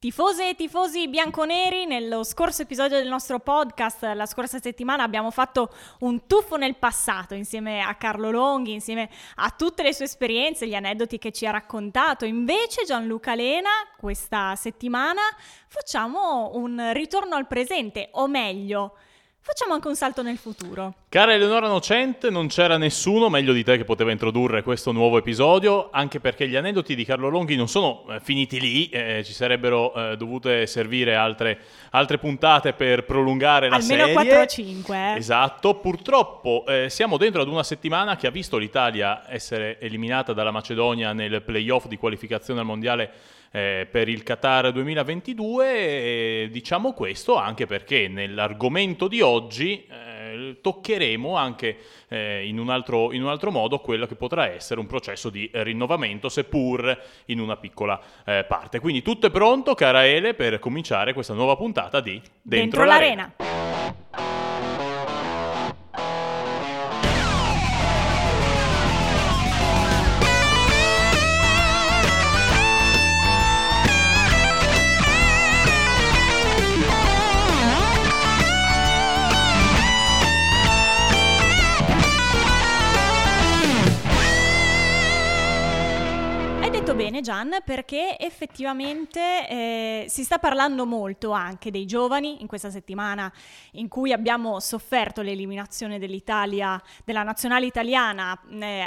Tifose e tifosi bianconeri, nello scorso episodio del nostro podcast, la scorsa settimana, abbiamo fatto un tuffo nel passato insieme a Carlo Longhi, insieme a tutte le sue esperienze, gli aneddoti che ci ha raccontato. Invece Gianluca Lena, questa settimana, facciamo un ritorno al presente, o meglio, facciamo anche un salto nel futuro. Cara Eleonora Nocente, non c'era nessuno meglio di te che poteva introdurre questo nuovo episodio, anche perché gli aneddoti di Carlo Longhi non sono finiti lì, ci sarebbero dovute servire altre puntate per prolungare la serie. Almeno 4 o 5. Esatto, purtroppo siamo dentro ad una settimana che ha visto l'Italia essere eliminata dalla Macedonia nel play-off di qualificazione al mondiale per il Qatar 2022, e diciamo questo anche perché nell'argomento di oggi toccheremo anche in un altro modo quello che potrà essere un processo di rinnovamento, seppur in una piccola parte. Quindi tutto è pronto, cara Ele, per cominciare questa nuova puntata di Dentro l'Arena. Bene Gian, perché effettivamente si sta parlando molto anche dei giovani in questa settimana in cui abbiamo sofferto l'eliminazione dell'Italia, della nazionale italiana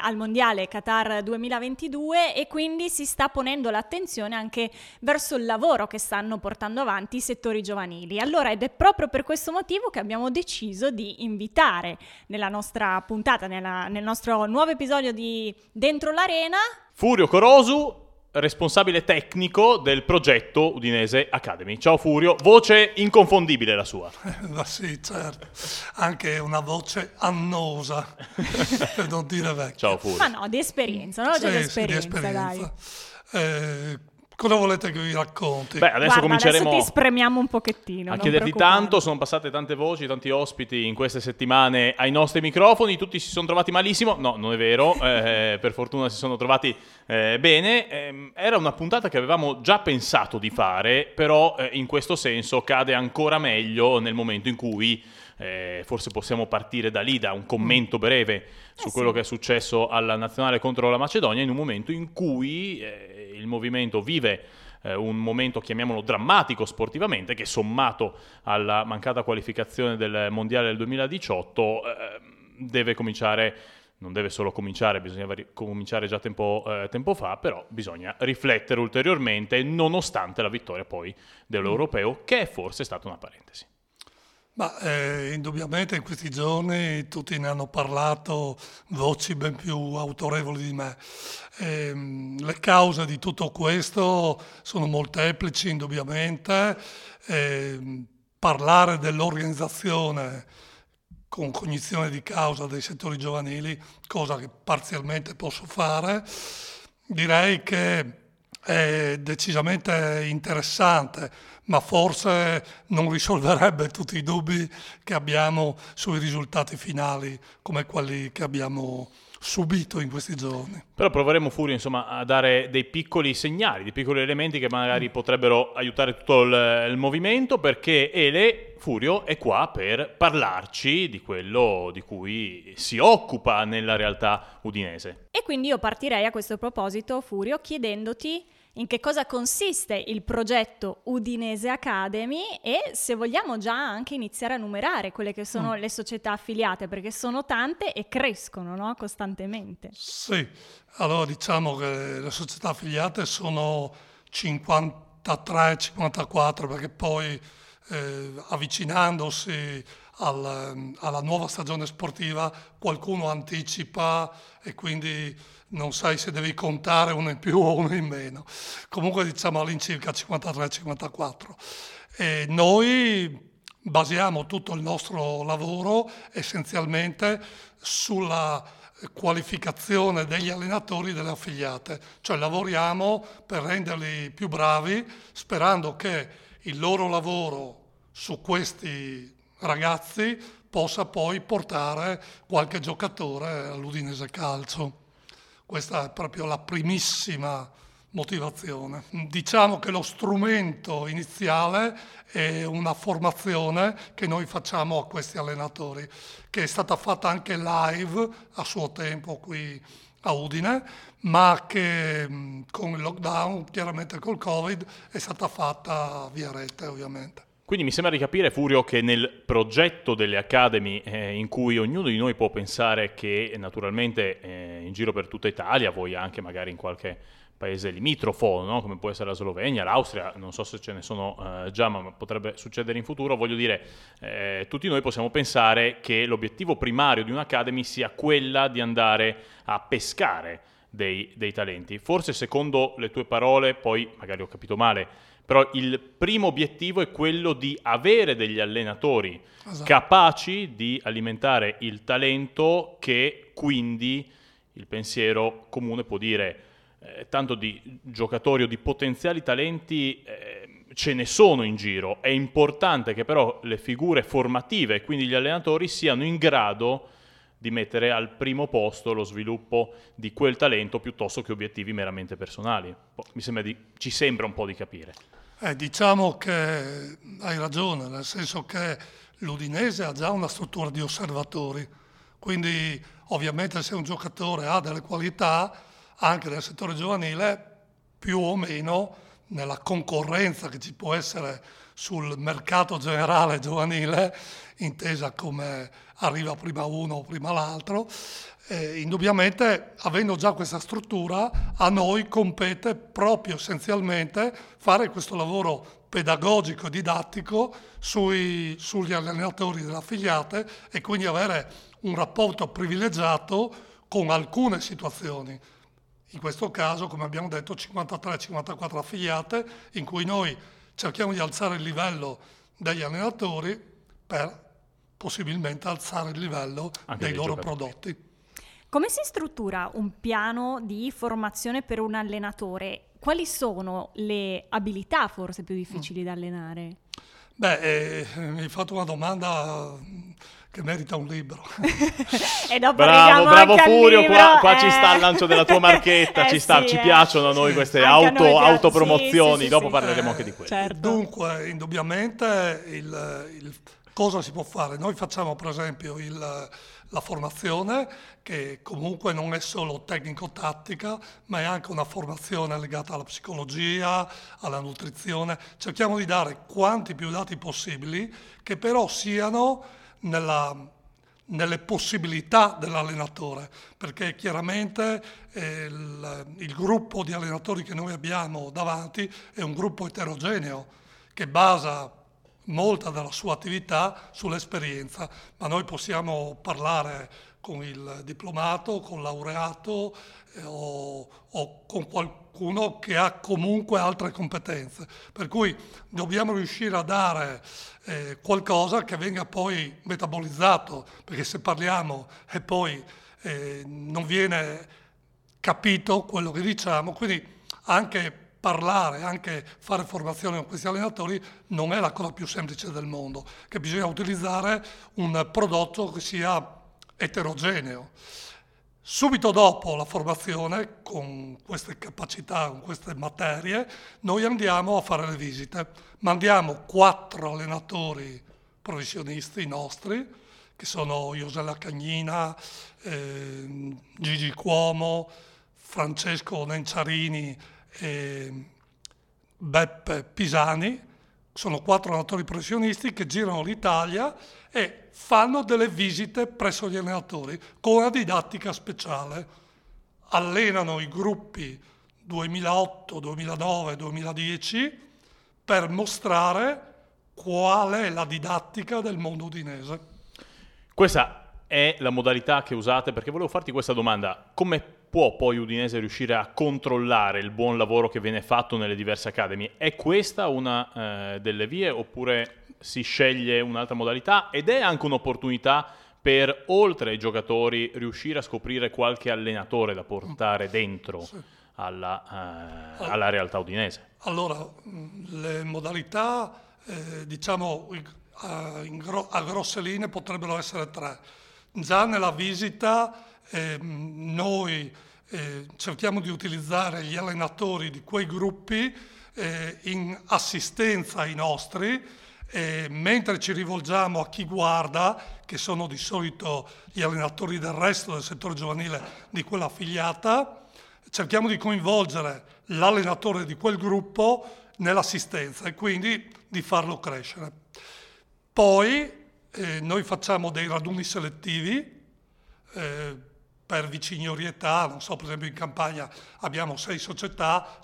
al mondiale Qatar 2022, e quindi si sta ponendo l'attenzione anche verso il lavoro che stanno portando avanti i settori giovanili. Allora, ed è proprio per questo motivo che abbiamo deciso di invitare nella nostra puntata, nel nostro nuovo episodio di Dentro l'Arena, Furio Corosu, responsabile tecnico del progetto Udinese Academy. Ciao Furio, voce inconfondibile la sua. Sì, certo, anche una voce annosa, per non dire vecchia. Ciao Furio. Ma no, di esperienza, no? Sì, di esperienza. Dai. Cosa volete che vi racconti? Beh, adesso cominceremo. Adesso ti spremiamo un pochettino. A chiederti tanto, sono passate tante voci, tanti ospiti in queste settimane ai nostri microfoni. Tutti si sono trovati malissimo. No, non è vero. Per fortuna si sono trovati bene. Era una puntata che avevamo già pensato di fare, però in questo senso cade ancora meglio nel momento in cui forse possiamo partire da lì, da un commento breve su quello che è successo alla nazionale contro la Macedonia, in un momento in cui il movimento vive un momento, chiamiamolo drammatico sportivamente, che sommato alla mancata qualificazione del mondiale del 2018 deve cominciare. Non deve solo cominciare, bisognava cominciare già tempo fa, però bisogna riflettere ulteriormente, nonostante la vittoria poi dell'Europeo, che è forse stata una parentesi. Ma indubbiamente in questi giorni tutti ne hanno parlato, voci ben più autorevoli di me. Le cause di tutto questo sono molteplici, indubbiamente. Parlare dell'organizzazione con cognizione di causa dei settori giovanili, cosa che parzialmente posso fare, direi che è decisamente interessante, ma forse non risolverebbe tutti i dubbi che abbiamo sui risultati finali come quelli che abbiamo subito in questi giorni. Però proveremo, Furio, insomma, a dare dei piccoli segnali, dei piccoli elementi che magari potrebbero aiutare tutto il movimento, perché Ele, Furio, è qua per parlarci di quello di cui si occupa nella realtà udinese. E quindi io partirei a questo proposito, Furio, chiedendoti in che cosa consiste il progetto Udinese Academy e se vogliamo già anche iniziare a numerare quelle che sono le società affiliate, perché sono tante e crescono, no? Costantemente. Sì, allora diciamo che le società affiliate sono 53-54, perché poi avvicinandosi alla nuova stagione sportiva qualcuno anticipa e quindi non sai se devi contare uno in più o uno in meno. Comunque diciamo all'incirca 53-54. E noi basiamo tutto il nostro lavoro essenzialmente sulla qualificazione degli allenatori delle affiliate, cioè lavoriamo per renderli più bravi, sperando che il loro lavoro su questi ragazzi possa poi portare qualche giocatore all'Udinese Calcio. Questa è proprio la primissima motivazione. Diciamo che lo strumento iniziale è una formazione che noi facciamo a questi allenatori, che è stata fatta anche live a suo tempo qui a Udine, ma che con il lockdown, chiaramente col Covid, è stata fatta via rete ovviamente. Quindi mi sembra di capire, Furio, che nel progetto delle Academy, in cui ognuno di noi può pensare che naturalmente in giro per tutta Italia, voi anche magari in qualche paese limitrofo, no? Come può essere la Slovenia, l'Austria, non so se ce ne sono già, ma potrebbe succedere in futuro, voglio dire, tutti noi possiamo pensare che l'obiettivo primario di un'Academy sia quella di andare a pescare dei talenti. Forse secondo le tue parole, poi magari ho capito male, però il primo obiettivo è quello di avere degli allenatori capaci di alimentare il talento, che quindi il pensiero comune può dire tanto di giocatori o di potenziali talenti ce ne sono in giro. È importante che però le figure formative, quindi gli allenatori, siano in grado di mettere al primo posto lo sviluppo di quel talento piuttosto che obiettivi meramente personali. Mi sembra ci sembra un po' di capire. Diciamo che hai ragione, nel senso che l'Udinese ha già una struttura di osservatori, quindi ovviamente se un giocatore ha delle qualità anche nel settore giovanile, più o meno nella concorrenza che ci può essere sul mercato generale giovanile, intesa come arriva prima uno o prima l'altro, indubbiamente avendo già questa struttura a noi compete proprio essenzialmente fare questo lavoro pedagogico e didattico sugli allenatori delle affiliate, e quindi avere un rapporto privilegiato con alcune situazioni. In questo caso, come abbiamo detto, 53-54 affiliate in cui noi cerchiamo di alzare il livello degli allenatori per possibilmente alzare il livello anche dei loro prodotti. Come si struttura un piano di formazione per un allenatore? Quali sono le abilità forse più difficili da allenare? Mi hai fatto una domanda che merita un libro. E dopo bravo Furio, qua ci sta il lancio della tua marchetta, ci piacciono a noi queste autopromozioni, dopo parleremo anche di questo. Certo. Dunque, indubbiamente, cosa si può fare? Noi facciamo per esempio la formazione, che comunque non è solo tecnico-tattica, ma è anche una formazione legata alla psicologia, alla nutrizione. Cerchiamo di dare quanti più dati possibili, che però siano nelle possibilità dell'allenatore, perché chiaramente il gruppo di allenatori che noi abbiamo davanti è un gruppo eterogeneo che basa molta della sua attività sull'esperienza, ma noi possiamo parlare con il diplomato, con il laureato o con qualcuno che ha comunque altre competenze, per cui dobbiamo riuscire a dare qualcosa che venga poi metabolizzato, perché se parliamo e poi non viene capito quello che diciamo, quindi anche parlare, anche fare formazione con questi allenatori non è la cosa più semplice del mondo, che bisogna utilizzare un prodotto che sia eterogeneo. Subito dopo la formazione, con queste capacità, con queste materie, noi andiamo a fare le visite. Mandiamo 4 allenatori professionisti nostri, che sono Iosella Cagnina, Gigi Cuomo, Francesco Nenciarini e Beppe Pisani. Sono 4 allenatori professionisti che girano l'Italia e fanno delle visite presso gli allenatori con una didattica speciale. Allenano i gruppi 2008, 2009, 2010 per mostrare qual è la didattica del mondo udinese. Questa è la modalità che usate, perché volevo farti questa domanda. Come può poi Udinese riuscire a controllare il buon lavoro che viene fatto nelle diverse Academy? È questa una delle vie, oppure si sceglie un'altra modalità, ed è anche un'opportunità per, oltre ai giocatori, riuscire a scoprire qualche allenatore da portare dentro alla realtà udinese? Allora, le modalità, a grosse linee potrebbero essere 3. Già nella visita noi cerchiamo di utilizzare gli allenatori di quei gruppi in assistenza ai nostri, mentre ci rivolgiamo a chi guarda, che sono di solito gli allenatori del resto del settore giovanile di quella affiliata, cerchiamo di coinvolgere l'allenatore di quel gruppo nell'assistenza e quindi di farlo crescere. Poi noi facciamo dei raduni selettivi per viciniorietà, non so, per esempio in Campania abbiamo 7 società,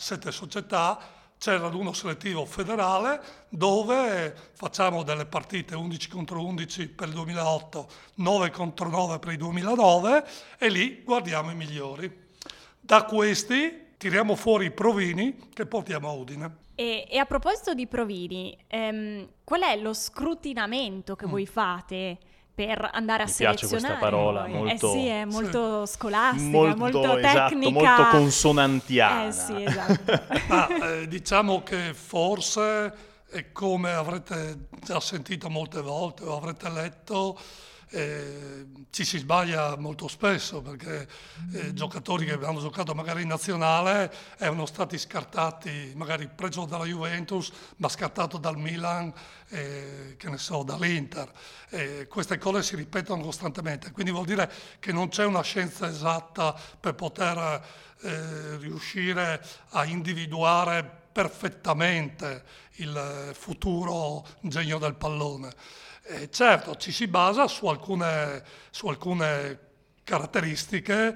c'è il raduno selettivo federale dove facciamo delle partite 11 contro 11 per il 2008, 9 contro 9 per il 2009 e lì guardiamo i migliori. Da questi tiriamo fuori i provini che portiamo a Udine. E a proposito di provini, qual è lo scrutinamento che voi fate per andare a selezionare? Mi piace questa parola, molto, sì, è molto scolastica, molto tecnica. Esatto, molto consonantiana. Sì, esatto. Ma diciamo che forse, come avrete già sentito molte volte o avrete letto, ci si sbaglia molto spesso perché giocatori che hanno giocato magari in nazionale erano stati scartati, magari preso dalla Juventus ma scartato dal Milan, che ne so, dall'Inter. Queste cose si ripetono costantemente, quindi vuol dire che non c'è una scienza esatta per poter riuscire a individuare perfettamente il futuro genio del pallone. Certo, ci si basa su alcune caratteristiche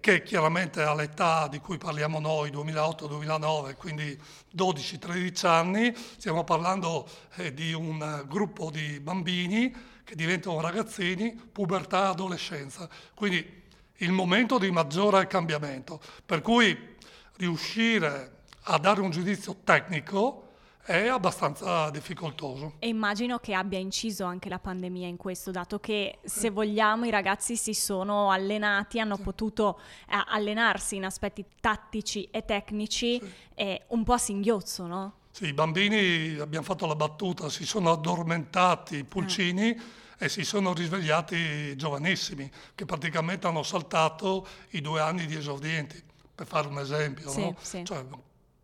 che chiaramente all'età di cui parliamo noi, 2008-2009, quindi 12-13 anni, stiamo parlando di un gruppo di bambini che diventano ragazzini, pubertà, adolescenza, quindi il momento di maggiore cambiamento, per cui riuscire a dare un giudizio tecnico è abbastanza difficoltoso. E immagino che abbia inciso anche la pandemia in questo, dato che, se vogliamo, i ragazzi si sono allenati, hanno potuto allenarsi in aspetti tattici e tecnici un po' a singhiozzo, no? Sì, i bambini, abbiamo fatto la battuta, si sono addormentati pulcini e si sono risvegliati giovanissimi, che praticamente hanno saltato i 2 anni di esordienti, per fare un esempio, sì, no? Sì. Cioè,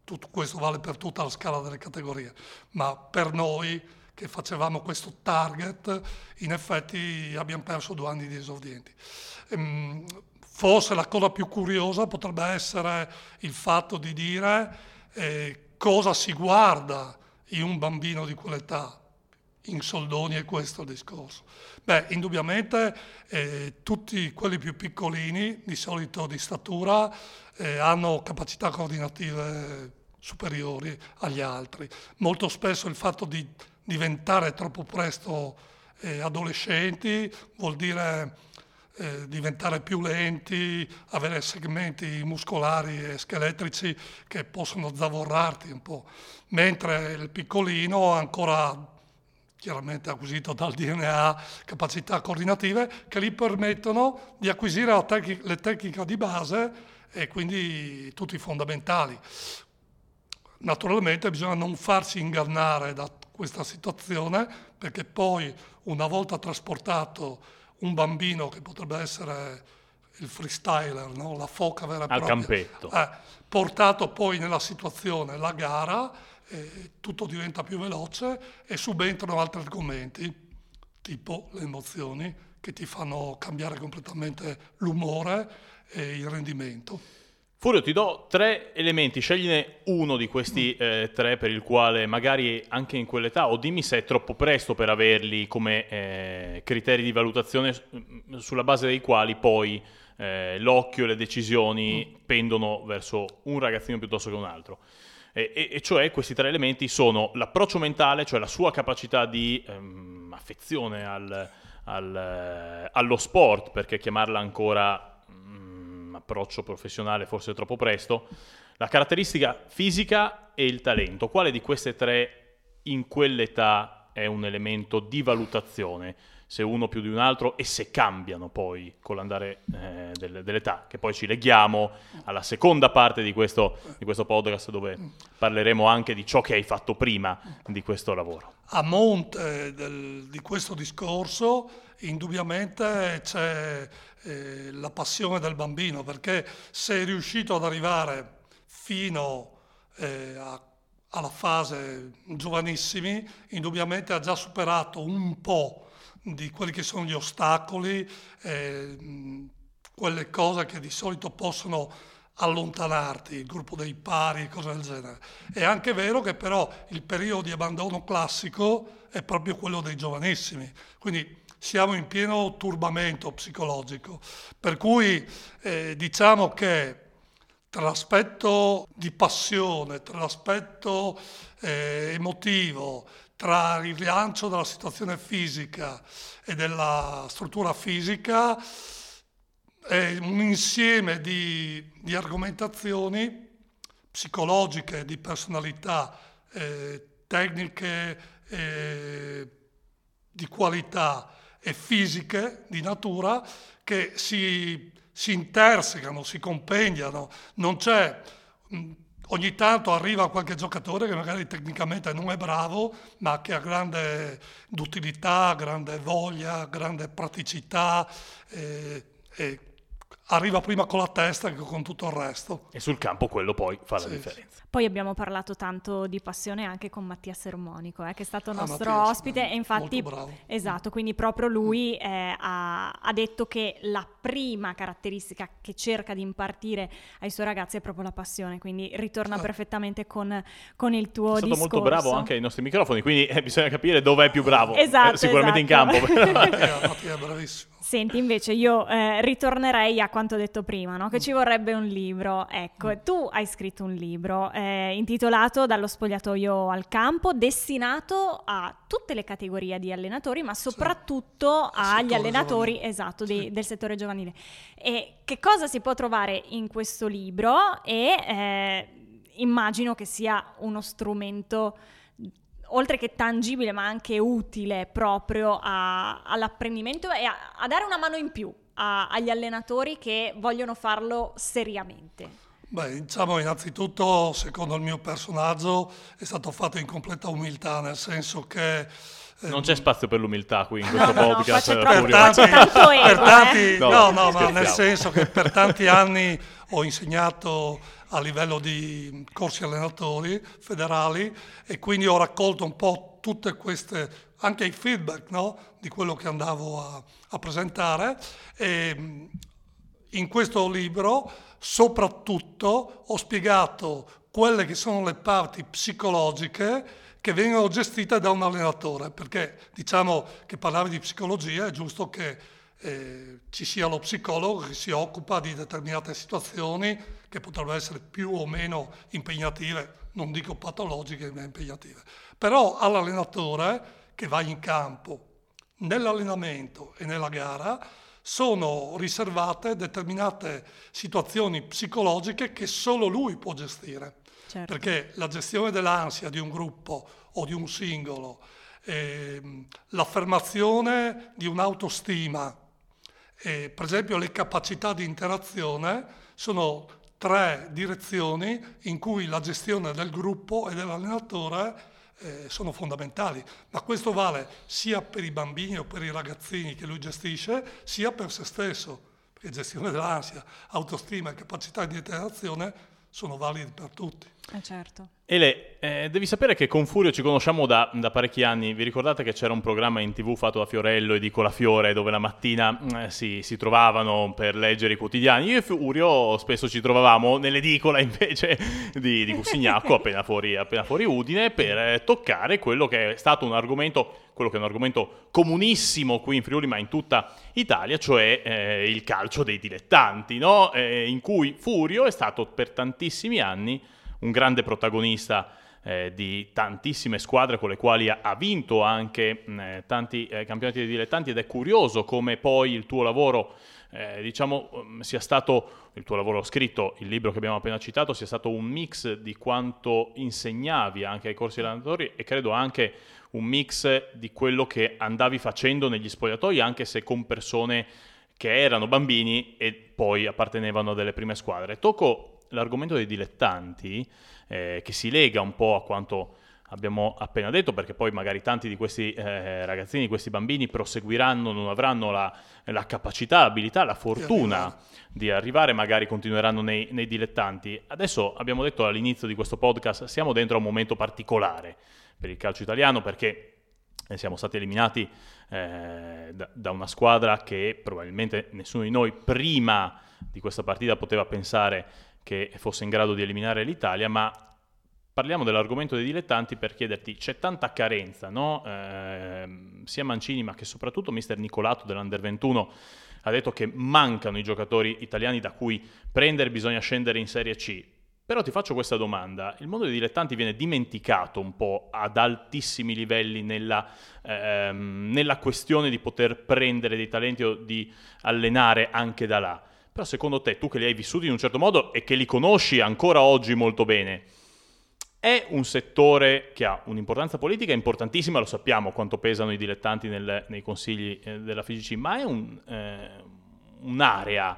tutto questo vale per tutta la scala delle categorie, ma per noi che facevamo questo target in effetti abbiamo perso 2 anni di esordienti. Forse la cosa più curiosa potrebbe essere il fatto di dire cosa si guarda in un bambino di quell'età. In soldoni è questo il discorso. Beh, indubbiamente tutti quelli più piccolini, di solito di statura, hanno capacità coordinative superiori agli altri. Molto spesso il fatto di diventare troppo presto adolescenti vuol dire diventare più lenti, avere segmenti muscolari e scheletrici che possono zavorrarti un po', mentre il piccolino ancora chiaramente acquisito dal DNA capacità coordinative che gli permettono di acquisire le tecniche di base e quindi tutti i fondamentali. Naturalmente bisogna non farsi ingannare da questa situazione, perché poi una volta trasportato un bambino che potrebbe essere il freestyler, no? La foca vera e propria, al campetto, portato poi nella situazione, la gara, tutto diventa più veloce e subentrano altri argomenti, tipo le emozioni che ti fanno cambiare completamente l'umore e il rendimento. Furio, ti do 3 elementi, scegliene uno di questi 3 per il quale magari anche in quell'età, o dimmi se è troppo presto per averli come criteri di valutazione sulla base dei quali poi l'occhio e le decisioni pendono verso un ragazzino piuttosto che un altro. E cioè questi 3 elementi sono l'approccio mentale, cioè la sua capacità di affezione allo sport, perché chiamarla ancora approccio professionale forse è troppo presto, la caratteristica fisica e il talento. Quale di queste 3 in quell'età è un elemento di valutazione? se uno più di un altro e se cambiano poi con l'andare dell'età, che poi ci leghiamo alla seconda parte di questo podcast, dove parleremo anche di ciò che hai fatto prima di questo lavoro. A monte di questo discorso indubbiamente c'è la passione del bambino, perché se è riuscito ad arrivare fino alla fase giovanissimi, indubbiamente ha già superato un po' di quelli che sono gli ostacoli, quelle cose che di solito possono allontanarti, il gruppo dei pari e cose del genere. È anche vero che però il periodo di abbandono classico è proprio quello dei giovanissimi, quindi siamo in pieno turbamento psicologico, per cui diciamo che tra l'aspetto di passione, tra l'aspetto emotivo, tra il rilancio della situazione fisica e della struttura fisica, è un insieme di argomentazioni psicologiche, di personalità, tecniche, di qualità e fisiche, di natura, che si intersecano, si compendiano. Non c'è, ogni tanto arriva qualche giocatore che magari tecnicamente non è bravo, ma che ha grande duttilità, grande voglia, grande praticità, e arriva prima con la testa che con tutto il resto. E sul campo quello poi fa la differenza. Poi abbiamo parlato tanto di passione anche con Mattia Sermonico, che è stato nostro ospite, e infatti, esatto, quindi proprio lui ha detto che la prima caratteristica che cerca di impartire ai suoi ragazzi è proprio la passione, quindi ritorna perfettamente con il tuo discorso. È stato molto bravo anche ai nostri microfoni, quindi bisogna capire dove è più bravo, sicuramente in campo. Mattia è bravissimo. Senti, invece io ritornerei a quanto detto prima, no? Che ci vorrebbe un libro. Ecco, tu hai scritto un libro intitolato Dallo spogliatoio al campo, destinato a tutte le categorie di allenatori, ma soprattutto agli allenatori giovanile. Esatto, del settore giovanile. E che cosa si può trovare in questo libro? E immagino che sia uno strumento, oltre che tangibile, ma anche utile proprio all'apprendimento e a dare una mano in più agli allenatori che vogliono farlo seriamente. Beh, diciamo innanzitutto, secondo il mio personaggio, è stato fatto in completa umiltà, nel senso che non c'è spazio per l'umiltà qui in questo podcast. Ma nel senso che per tanti anni ho insegnato a livello di corsi allenatori federali, e quindi ho raccolto un po' tutte queste, anche i feedback, no? Di quello che andavo a presentare, e in questo libro soprattutto ho spiegato quelle che sono le parti psicologiche che vengono gestite da un allenatore, perché diciamo che parlavi di psicologia, è giusto che ci sia lo psicologo che si occupa di determinate situazioni che potrebbero essere più o meno impegnative, non dico patologiche, ma impegnative. Però all'allenatore che va in campo, nell'allenamento e nella gara, sono riservate determinate situazioni psicologiche che solo lui può gestire. Certo. Perché la gestione dell'ansia di un gruppo o di un singolo, l'affermazione di un'autostima, per esempio le capacità di interazione, sono tre direzioni in cui la gestione del gruppo e dell'allenatore sono fondamentali, ma questo vale sia per i bambini o per i ragazzini che lui gestisce, sia per se stesso, perché gestione dell'ansia, autostima e capacità di interazione sono validi per tutti. Certo. Ele, devi sapere che con Furio ci conosciamo da parecchi anni. Vi ricordate che c'era un programma in TV fatto da Fiorello, Edicola Fiore, dove la mattina si trovavano per leggere i quotidiani? Io e Furio spesso ci trovavamo nell'edicola invece di Cusignacco, appena fuori Udine, per toccare quello che è stato un argomento, quello che è un argomento comunissimo qui in Friuli, ma in tutta Italia, cioè il calcio dei dilettanti, no? In cui Furio è stato per tantissimi anni un grande protagonista di tantissime squadre con le quali ha vinto anche tanti campionati dei dilettanti, ed è curioso come poi il tuo lavoro sia stato, il tuo lavoro scritto, il libro che abbiamo appena citato, sia stato un mix di quanto insegnavi anche ai corsi allenatori e credo anche un mix di quello che andavi facendo negli spogliatoi, anche se con persone che erano bambini e poi appartenevano a delle prime squadre. Tocco l'argomento dei dilettanti, che si lega un po' a quanto abbiamo appena detto, perché poi magari tanti di questi ragazzini, di questi bambini proseguiranno, non avranno la capacità, l'abilità, la fortuna di arrivare, magari continueranno nei dilettanti. Adesso abbiamo detto all'inizio di questo podcast, siamo dentro a un momento particolare per il calcio italiano, perché siamo stati eliminati da una squadra che probabilmente nessuno di noi prima di questa partita poteva pensare che fosse in grado di eliminare l'Italia, ma parliamo dell'argomento dei dilettanti per chiederti, c'è tanta carenza, no? Sia Mancini, ma che soprattutto mister Nicolato dell'Under 21 ha detto che mancano i giocatori italiani da cui prendere, bisogna scendere in Serie C. Però ti faccio questa domanda, il mondo dei dilettanti viene dimenticato un po' ad altissimi livelli nella questione di poter prendere dei talenti o di allenare anche da là. Però secondo te, tu che li hai vissuti in un certo modo e che li conosci ancora oggi molto bene, è un settore che ha un'importanza politica importantissima, lo sappiamo quanto pesano i dilettanti nei consigli della FIGC, ma è un'area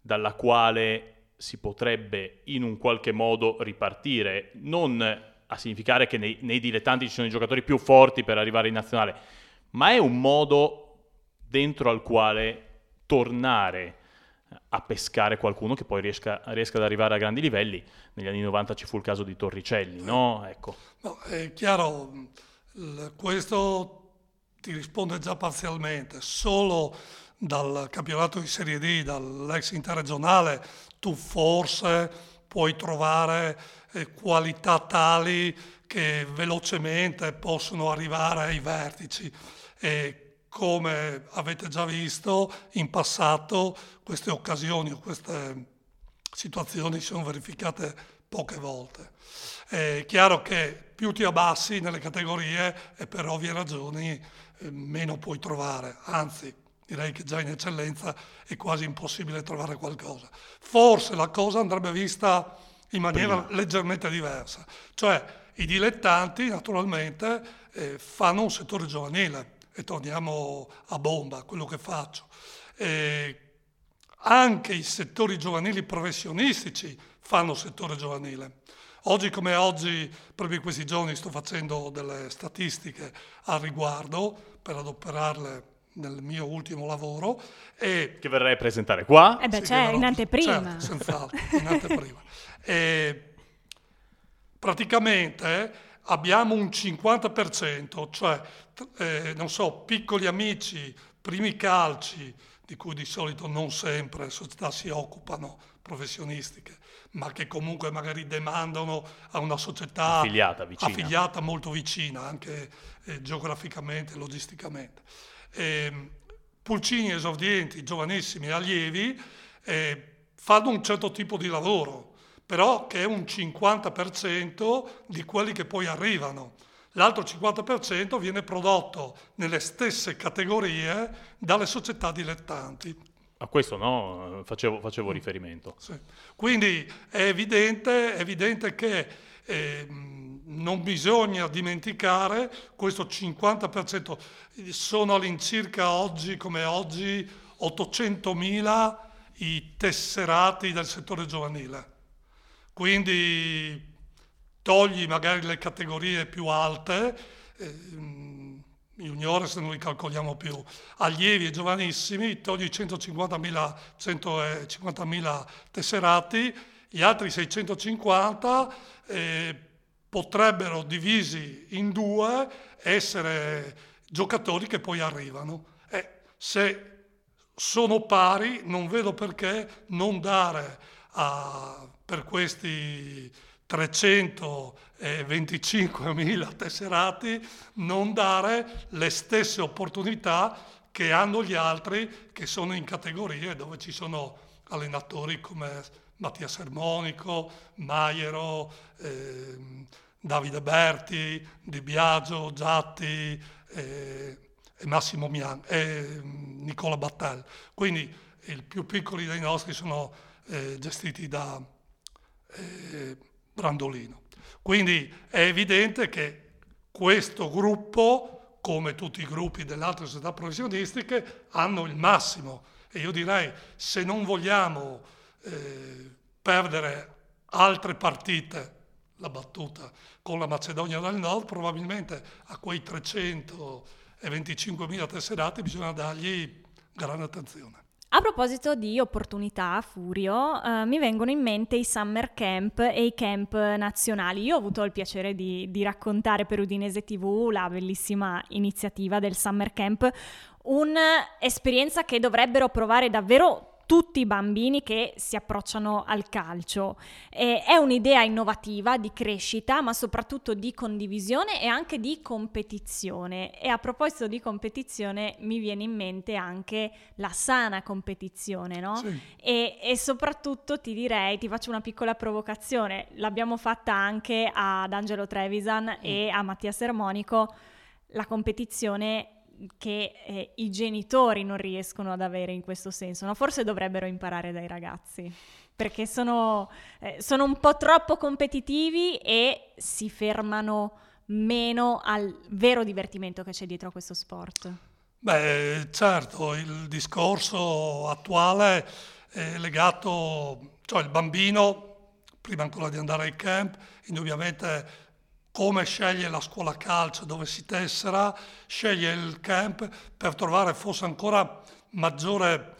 dalla quale si potrebbe in un qualche modo ripartire, non a significare che nei dilettanti ci sono i giocatori più forti per arrivare in nazionale, ma è un modo dentro al quale tornare a pescare qualcuno che poi riesca ad arrivare a grandi livelli. Negli anni 90 ci fu il caso di Torricelli, no? Ecco. No, è chiaro, questo ti risponde già parzialmente. Solo dal campionato di Serie D, dall'ex interregionale, tu forse puoi trovare qualità tali che velocemente possono arrivare ai vertici. Come avete già visto in passato, queste occasioni o queste situazioni si sono verificate poche volte. È chiaro che più ti abbassi nelle categorie e per ovvie ragioni meno puoi trovare, anzi direi che già in eccellenza è quasi impossibile trovare qualcosa. Forse la cosa andrebbe vista in maniera leggermente diversa, cioè i dilettanti naturalmente fanno un settore giovanile, e torniamo a bomba a quello che faccio. Anche i settori giovanili professionistici fanno settore giovanile. Oggi come oggi, proprio in questi giorni, sto facendo delle statistiche al riguardo per adoperarle nel mio ultimo lavoro. Che verrei a presentare qua? In anteprima. Certo, senz'altro, in anteprima. Praticamente abbiamo un 50%, cioè piccoli amici, primi calci, di cui di solito non sempre le società si occupano, professionistiche, ma che comunque magari demandano a una società affiliata molto vicina, anche geograficamente, logisticamente. Pulcini, esordienti, giovanissimi, allievi, fanno un certo tipo di lavoro, però che è un 50% di quelli che poi arrivano. L'altro 50% viene prodotto nelle stesse categorie dalle società dilettanti. A questo no, facevo riferimento. Sì. Quindi è evidente che non bisogna dimenticare questo 50%. Sono all'incirca oggi come oggi 800.000 i tesserati del settore giovanile. Quindi togli magari le categorie più alte, juniores non li calcoliamo più, allievi e giovanissimi, togli 150.000 tesserati, gli altri 650 potrebbero, divisi in due, essere giocatori che poi arrivano. Se sono pari, non vedo perché non dare per questi 325.000 tesserati non dare le stesse opportunità che hanno gli altri che sono in categorie dove ci sono allenatori come Mattia Sermonico, Maiero, Davide Berti, Di Biagio, Giatti e Massimo Mian e Nicola Battel. Quindi i più piccoli dei nostri sono gestiti da Brandolino. Quindi è evidente che questo gruppo, come tutti i gruppi delle altre società professionistiche, hanno il massimo. E io direi, se non vogliamo perdere altre partite, la battuta con la Macedonia del Nord, probabilmente a quei 325.000 tesserati bisogna dargli grande attenzione. A proposito di opportunità, Furio, mi vengono in mente i summer camp e i camp nazionali. Io ho avuto il piacere di raccontare per Udinese TV la bellissima iniziativa del summer camp, un'esperienza che dovrebbero provare davvero tutti i bambini che si approcciano al calcio. È un'idea innovativa di crescita, ma soprattutto di condivisione e anche di competizione. E a proposito di competizione mi viene in mente anche la sana competizione, no? Sì. E soprattutto ti faccio una piccola provocazione. L'abbiamo fatta anche ad Angelo Trevisan e a Mattia Sermonico, la competizione che i genitori non riescono ad avere in questo senso, no? Forse dovrebbero imparare dai ragazzi, perché sono un po' troppo competitivi e si fermano meno al vero divertimento che c'è dietro a questo sport. Beh, certo, il discorso attuale è legato, cioè il bambino, prima ancora di andare ai camp, indubbiamente come sceglie la scuola calcio dove si tessera, sceglie il camp per trovare forse ancora maggiore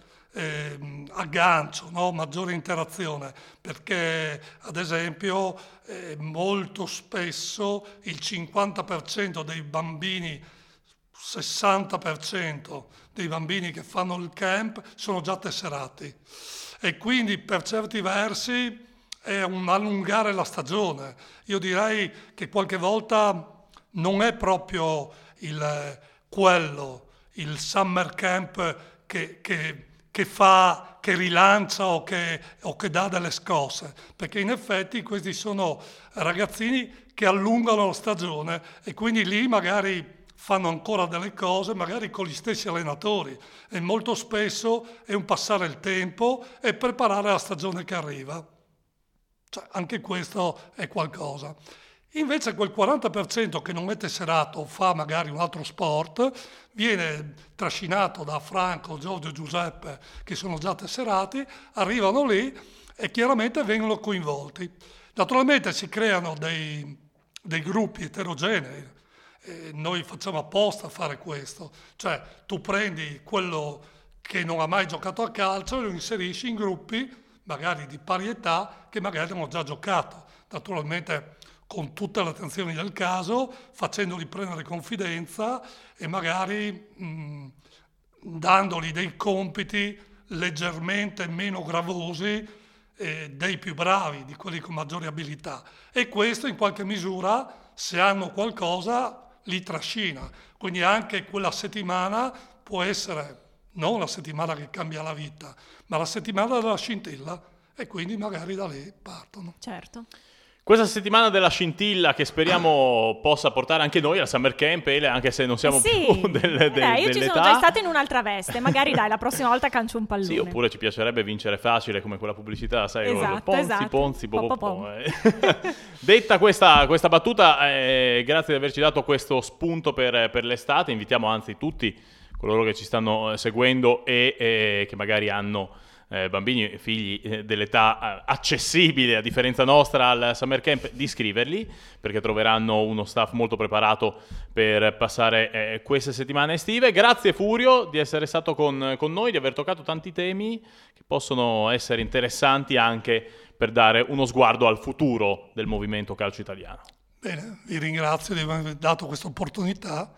aggancio, no? Maggiore interazione, perché ad esempio molto spesso il 50% dei bambini, 60% dei bambini che fanno il camp sono già tesserati e quindi per certi versi è un allungare la stagione. Io direi che qualche volta non è proprio il summer camp che rilancia o che dà delle scosse, perché in effetti questi sono ragazzini che allungano la stagione e quindi lì magari fanno ancora delle cose, magari con gli stessi allenatori, e molto spesso è un passare il tempo e preparare la stagione che arriva. Cioè, anche questo è qualcosa. Invece quel 40% che non è tesserato, fa magari un altro sport, viene trascinato da Franco, Giorgio e Giuseppe, che sono già tesserati, arrivano lì e chiaramente vengono coinvolti. Naturalmente si creano dei gruppi eterogenei, noi facciamo apposta a fare questo. Cioè, tu prendi quello che non ha mai giocato a calcio e lo inserisci in gruppi magari di pari età, che magari hanno già giocato, naturalmente con tutte le attenzioni del caso, facendoli prendere confidenza e magari dandogli dei compiti leggermente meno gravosi dei più bravi, di quelli con maggiori abilità. E questo in qualche misura, se hanno qualcosa, li trascina. Quindi anche quella settimana può essere non la settimana che cambia la vita, ma la settimana della scintilla, e quindi magari da lì partono. Certo. Questa settimana della scintilla che speriamo possa portare anche noi al Summer Camp, anche se non siamo più dell'età. Io ci sono già stato in un'altra veste, magari la prossima volta calcio un pallone. Sì, oppure ci piacerebbe vincere facile come quella pubblicità, sai, esatto, Ponzi, esatto. Ponzi, Detta questa battuta, grazie di averci dato questo spunto per l'estate, invitiamo anzi tutti coloro che ci stanno seguendo e che magari hanno bambini e figli dell'età accessibile, a differenza nostra, al Summer Camp, di iscriverli, perché troveranno uno staff molto preparato per passare queste settimane estive. Grazie Furio di essere stato con noi, di aver toccato tanti temi che possono essere interessanti anche per dare uno sguardo al futuro del movimento calcio italiano. Bene, vi ringrazio di aver dato questa opportunità.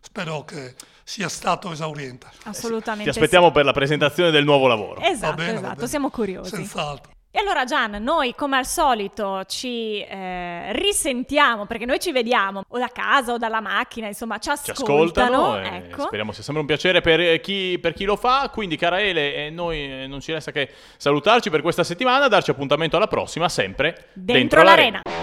Spero che sia stato esauriente. Assolutamente. Ti aspettiamo per la presentazione del nuovo lavoro. Esatto, va bene. Siamo curiosi. Senz'altro. E allora Gian, noi come al solito ci risentiamo, perché noi ci vediamo o da casa o dalla macchina, insomma ci ascoltano ecco. Speriamo sia sempre un piacere per chi lo fa, quindi cara Ele, noi non ci resta che salutarci per questa settimana, darci appuntamento alla prossima, sempre Dentro l'Arena.